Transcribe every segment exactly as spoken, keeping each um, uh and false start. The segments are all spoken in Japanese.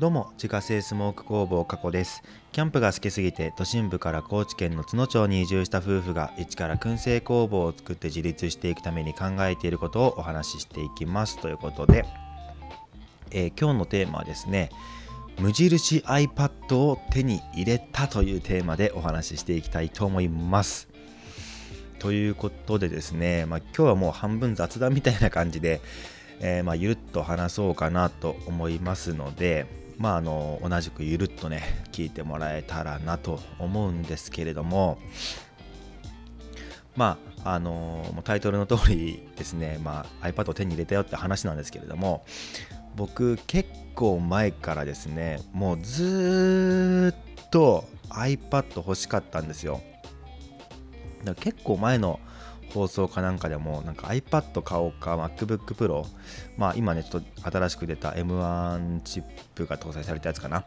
どうも、自家製スモーク工房加古です。キャンプが好きすぎて、都心部から高知県の津野町に移住した夫婦が、一から燻製工房を作って自立していくために考えていることをお話ししていきます。ということで、えー、今日のテーマはですね、無印 iPad を手に入れたというテーマでお話ししていきたいと思います。ということでですね、まあ、今日はもう半分雑談みたいな感じで、えー、まあゆるっと話そうかなと思いますので、まあ、あの同じくゆるっとね聞いてもらえたらなと思うんですけれども、まああのタイトルの通りですね、まあ、iPad を手に入れたよって話なんですけれども、僕結構前からですね、もうずっと iPad 欲しかったんですよ。だから結構前の放送かなんかでもなんか iPad 買おうか MacBook Pro、 まあ今ねちょっと新しく出た エムワン チップが搭載されたやつかな、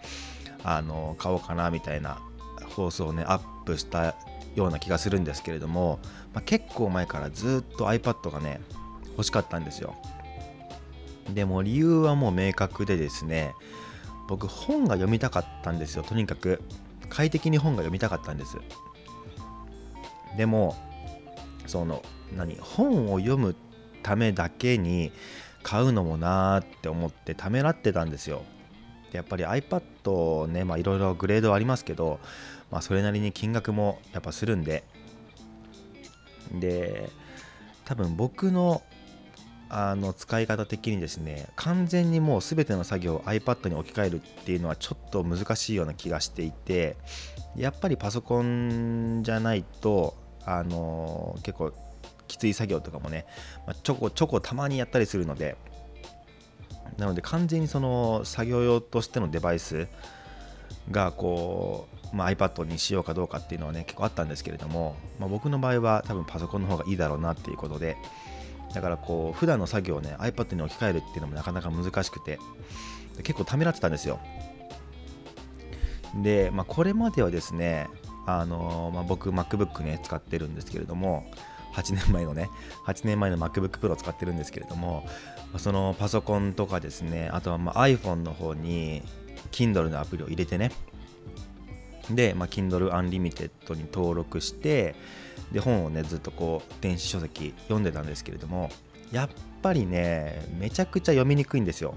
あの買おうかなみたいな放送をねアップしたような気がするんですけれども、まあ、結構前からずっと iPad がね欲しかったんですよ。でも理由はもう明確でですね、僕本が読みたかったんですよ。とにかく快適に本が読みたかったんです。でもその何本を読むためだけに買うのもなーって思ってためらってたんですよ。でやっぱり iPad ね、まあいろいろグレードはありますけど、まあ、それなりに金額もやっぱするんで、で多分僕のあの使い方的にですね、完全にもう全ての作業を iPad に置き換えるっていうのはちょっと難しいような気がしていて、やっぱりパソコンじゃないとあのー、結構きつい作業とかもね、まあ、ちょこちょこたまにやったりするので、なので完全にその作業用としてのデバイスがこう、まあ、iPad にしようかどうかっていうのはね結構あったんですけれども、まあ、僕の場合は多分パソコンの方がいいだろうなっていうことで、だからこう普段の作業をね iPad に置き換えるっていうのもなかなか難しくて結構ためらってたんですよ。で、まあ、これまではですね、あのーまあ、僕 MacBook ね使ってるんですけれども、はちねんまえのねはちねんまえの MacBook Pro 使ってるんですけれども、そのパソコンとかですね、あとはまあ iPhone の方に Kindle のアプリを入れてね、で、まあ、Kindle Unlimited に登録して、で本をねずっとこう電子書籍読んでたんですけれども、やっぱりねめちゃくちゃ読みにくいんですよ。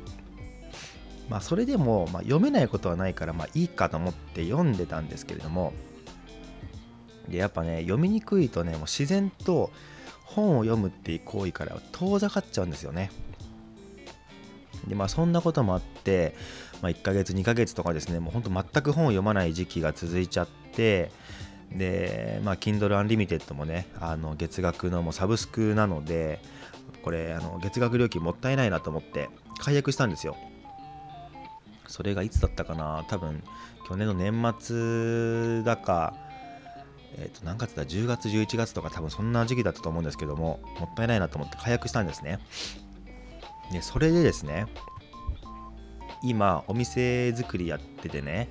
まあそれでも、まあ、読めないことはないからまあいいかと思って読んでたんですけれども、でやっぱね読みにくいとねもう自然と本を読むっていう行為からは遠ざかっちゃうんですよね。でまあそんなこともあって、まあ、いっかげつにかげつとかですね、もうほんと全く本を読まない時期が続いちゃって、でまあ Kindle Unlimited もねあの月額のもうサブスクなので、これあの月額料金もったいないなと思って解約したんですよ。それがいつだったかな、多分去年の年末だかえー、と何月だじゅうがつじゅういちがつとか、多分そんな時期だったと思うんですけども、もったいないなと思って解約したんですね。でそれでですね、今お店作りやっててね、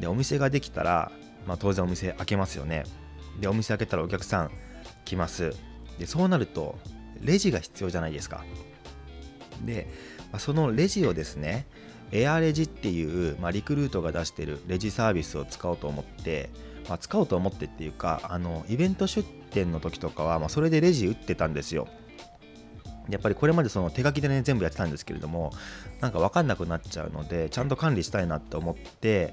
でお店ができたら、まあ、当然お店開けますよね。でお店開けたらお客さん来ます。でそうなるとレジが必要じゃないですか。で、まあ、そのレジをですね、エアレジっていう、まあ、リクルートが出してるレジサービスを使おうと思って、まあ、使おうと思ってっていうか、あのイベント出店の時とかは、まあ、それでレジ打ってたんですよ。やっぱりこれまでその手書きでね全部やってたんですけれども、なんか分かんなくなっちゃうのでちゃんと管理したいなって思って、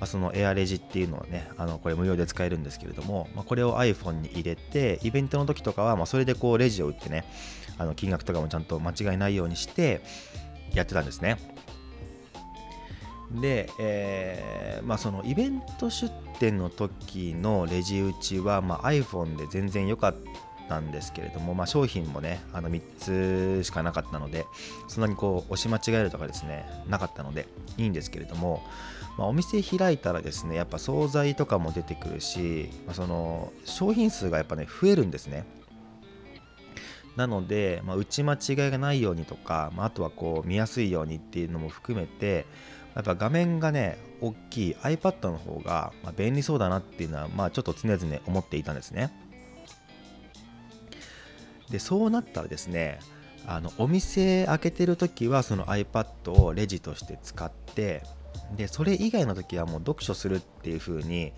まあ、そのエアレジっていうのはね、あのこれ無料で使えるんですけれども、まあ、これを iPhone に入れてイベントの時とかは、まあ、それでこうレジを打ってね、あの金額とかもちゃんと間違いないようにしてやってたんですね。で、えーまあ、そのイベント出店の時のレジ打ちは、まあ、iPhone で全然良かったんですけれども、まあ、商品もねあのみっつしかなかったので、そんなにこう押し間違えるとかですねなかったのでいいんですけれども、まあ、お店開いたらですね、やっぱ惣菜とかも出てくるし、まあ、その商品数がやっぱね増えるんですね。なので、まあ、打ち間違いがないようにとか、まあ、あとはこう見やすいようにっていうのも含めて、やっぱ画面がね大きい iPad の方が便利そうだなっていうのは、まあちょっと常々思っていたんですね。でそうなったらですね、あのお店開けてる時はその iPad をレジとして使って、でそれ以外の時はもう読書するっていう風に、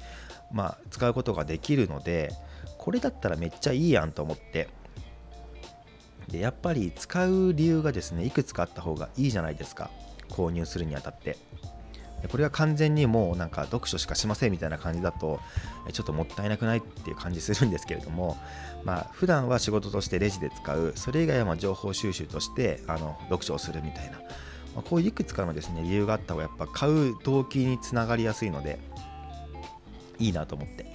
まあ、使うことができるので、これだったらめっちゃいいやんと思って、でやっぱり使う理由がですねいくつかあった方がいいじゃないですか、購入するにあたって。でこれは完全にもうなんか読書しかしませんみたいな感じだとちょっともったいなくないっていう感じするんですけれども、まあ普段は仕事としてレジで使う、それ以外はまあ情報収集としてあの読書をするみたいな、まあ、こういういくつかのですね理由があった方がやっぱ買う動機につながりやすいのでいいなと思って、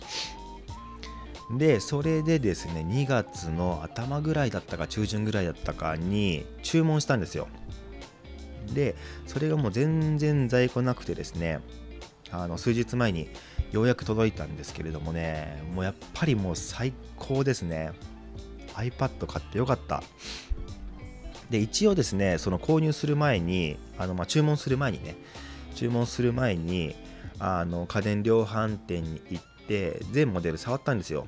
でそれでですねにがつの頭ぐらいだったか中旬ぐらいだったかに注文したんですよ。でそれがもう全然在庫なくてですね、あの数日前にようやく届いたんですけれどもね、もうやっぱりもう最高ですね。 iPad 買ってよかった。で一応ですねその購入する前にあの、まあ、注文する前にね注文する前にあの家電量販店に行って全モデル触ったんですよ。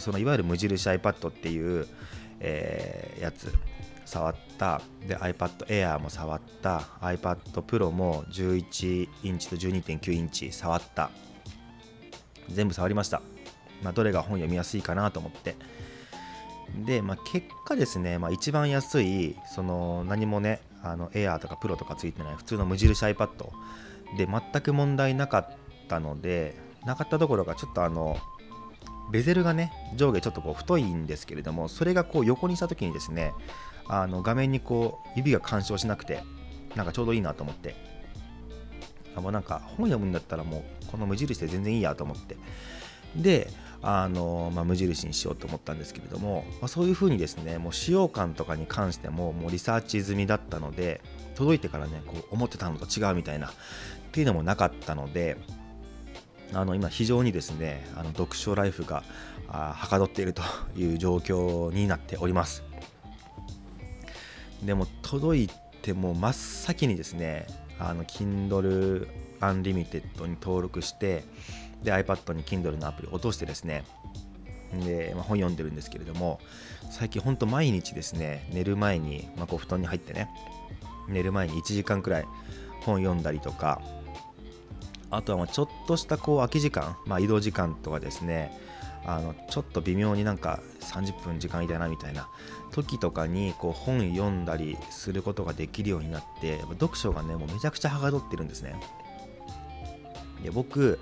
そのいわゆる無印 iPad っていう、えー、やつ触った。で iPad Air も触った。 iPad Pro もじゅういちインチと じゅうにてんきゅうインチ触った。全部触りました、まあ、どれが本読みやすいかなと思って。で、まあ、結果ですね、まあ、一番安いその何もねあの Air とか Pro とかついてない普通の無印 iPad で全く問題なかったので、なかったどころかちょっとあのベゼルがね上下ちょっとこう太いんですけれども、それがこう横にした時にですねあの画面にこう指が干渉しなくてなんかちょうどいいなと思って、あもうなんか本読むんだったらもうこの無印で全然いいやと思って、であの、まあ、無印にしようと思ったんですけれども、まあ、そういう風にですねもう使用感とかに関してももうリサーチ済みだったので、届いてからねこう思ってたのと違うみたいなっていうのもなかったので、あの今非常にですねあの読書ライフがはかどっているという状況になっております。でも届いても真っ先にですねあの Kindle Unlimited に登録して、で iPad に Kindle のアプリを落としてですね、で、まあ、本読んでるんですけれども、最近ほんと毎日ですね寝る前に、まあ、こう布団に入ってね寝る前にいちじかんくらい本読んだりとか、あとはまあちょっとしたこう空き時間、まあ、移動時間とかですねあのちょっと微妙になんかさんじゅっぷん時間いたなみたいな時とかにこう本読んだりすることができるようになって、読書がねもうめちゃくちゃはかどってるんですね。で僕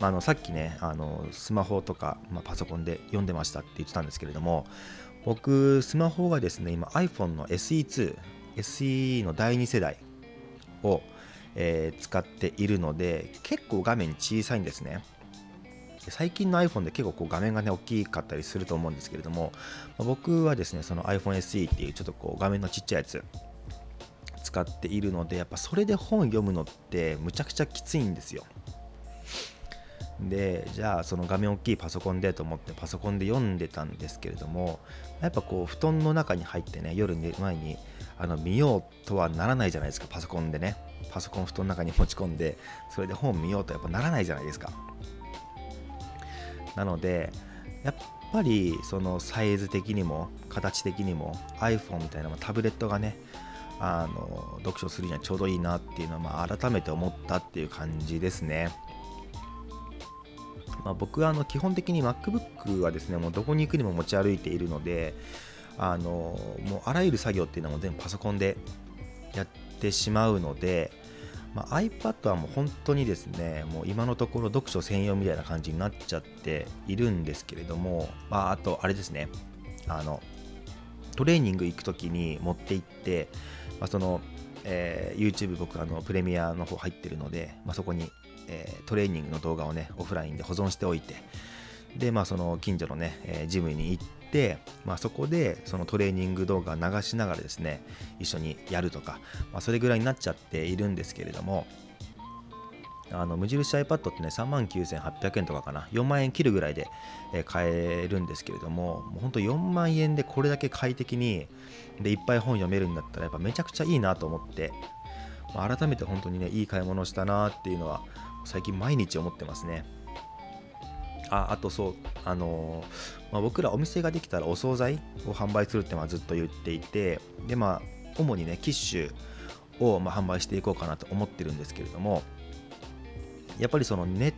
あのさっきねあのスマホとか、まあ、パソコンで読んでましたって言ってたんですけれども、僕スマホがですね今 iPhone の エスイーツー エスイー のだいに世代を、えー、使っているので結構画面小さいんですね。最近の iPhone で結構こう画面がね大きかったりすると思うんですけれども、僕はですねその iPhone エスイー っていうちょっとこう画面のちっちゃいやつ使っているので、やっぱそれで本読むのってむちゃくちゃきついんですよ。でじゃあその画面大きいパソコンでと思ってパソコンで読んでたんですけれども、やっぱこう布団の中に入ってね夜寝る前にあの見ようとはならないじゃないですか。パソコンでねパソコン布団の中に持ち込んでそれで本見ようとやっぱならないじゃないですか。なのでやっぱりそのサイズ的にも形的にも iPhone みたいなタブレットがねあの読書するにはちょうどいいなっていうのは、まあ、改めて思ったっていう感じですね。まあ、僕はあの基本的に MacBook はですねもうどこに行くにも持ち歩いているので、あのもうあらゆる作業っていうのも全部パソコンでやってしまうので、まあ、iPad はもう本当にですねもう今のところ読書専用みたいな感じになっちゃっているんですけれども、まあ、あとあれですねあのトレーニング行くときに持って行って、まあそのえー、YouTube 僕あのプレミアの方入ってるので、まあ、そこに、えー、トレーニングの動画をねオフラインで保存しておいて、でまあその近所のね、えー、ジムに行って、まあ、そこでそのトレーニング動画を流しながらですね一緒にやるとか、まあ、それぐらいになっちゃっているんですけれども、あの無印 iPad ってね さんまんきゅうせんはっぴゃくえんとかかなよんまんえん切るぐらいで買えるんですけれども、もうほんとよんまんえんでこれだけ快適にでいっぱい本読めるんだったらやっぱめちゃくちゃいいなと思って、まあ、改めて本当にねいい買い物したなっていうのは最近毎日思ってますね。ああとそうあのーまあ、僕らお店ができたらお惣菜を販売するってまあずっと言っていて、でまあ主にねキッシュをまあ販売していこうかなと思ってるんですけれども、やっぱりそのネッ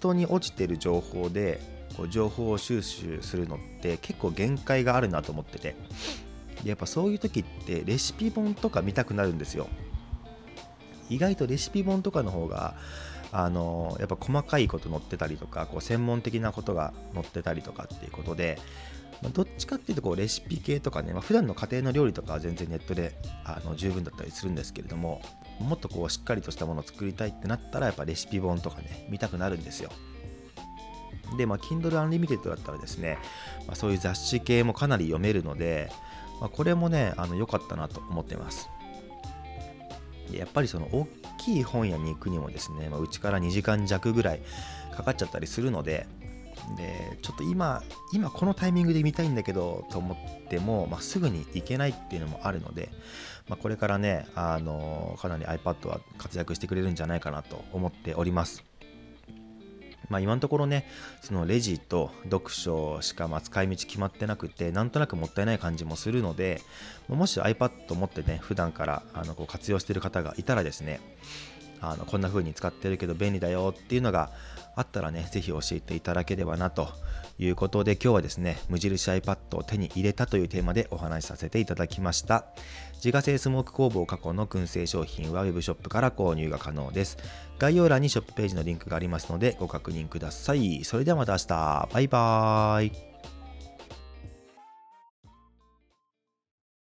トに落ちてる情報でこう情報を収集するのって結構限界があるなと思ってて、やっぱそういう時ってレシピ本とか見たくなるんですよ。意外とレシピ本とかの方があのやっぱ細かいこと載ってたりとか、こう専門的なことが載ってたりとかっていうことで、まあ、どっちかっていうとこうレシピ系とかね、まあ、普段の家庭の料理とかは全然ネットであの十分だったりするんですけれども、もっとこうしっかりとしたものを作りたいってなったらやっぱレシピ本とかね見たくなるんですよ。で、まあ、Kindle Unlimited だったらですね、まあ、そういう雑誌系もかなり読めるので、まあ、これもねあの良かったなと思ってます。やっぱりその大きい本屋に行くにもですね、まあ、うちからにじかんじゃくぐらいかかっちゃったりするので、でちょっと今今このタイミングで見たいんだけどと思っても、まあ、すぐに行けないっていうのもあるので、まあ、これからねあのかなり iPad は活躍してくれるんじゃないかなと思っております。まあ、今のところねそのレジと読書しかまあ使い道決まってなくて、なんとなくもったいない感じもするので、もし iPad 持ってね普段からあのこう活用している方がいたらですね、あのこんな風に使ってるけど便利だよっていうのがあったらね、ぜひ教えていただければなということで、今日はですね無印 iPad を手に入れたというテーマでお話しさせていただきました。自家製スモーク工房過去の燻製商品はウェブショップから購入が可能です。概要欄にショップページのリンクがありますのでご確認ください。それではまた明日、バイバーイ。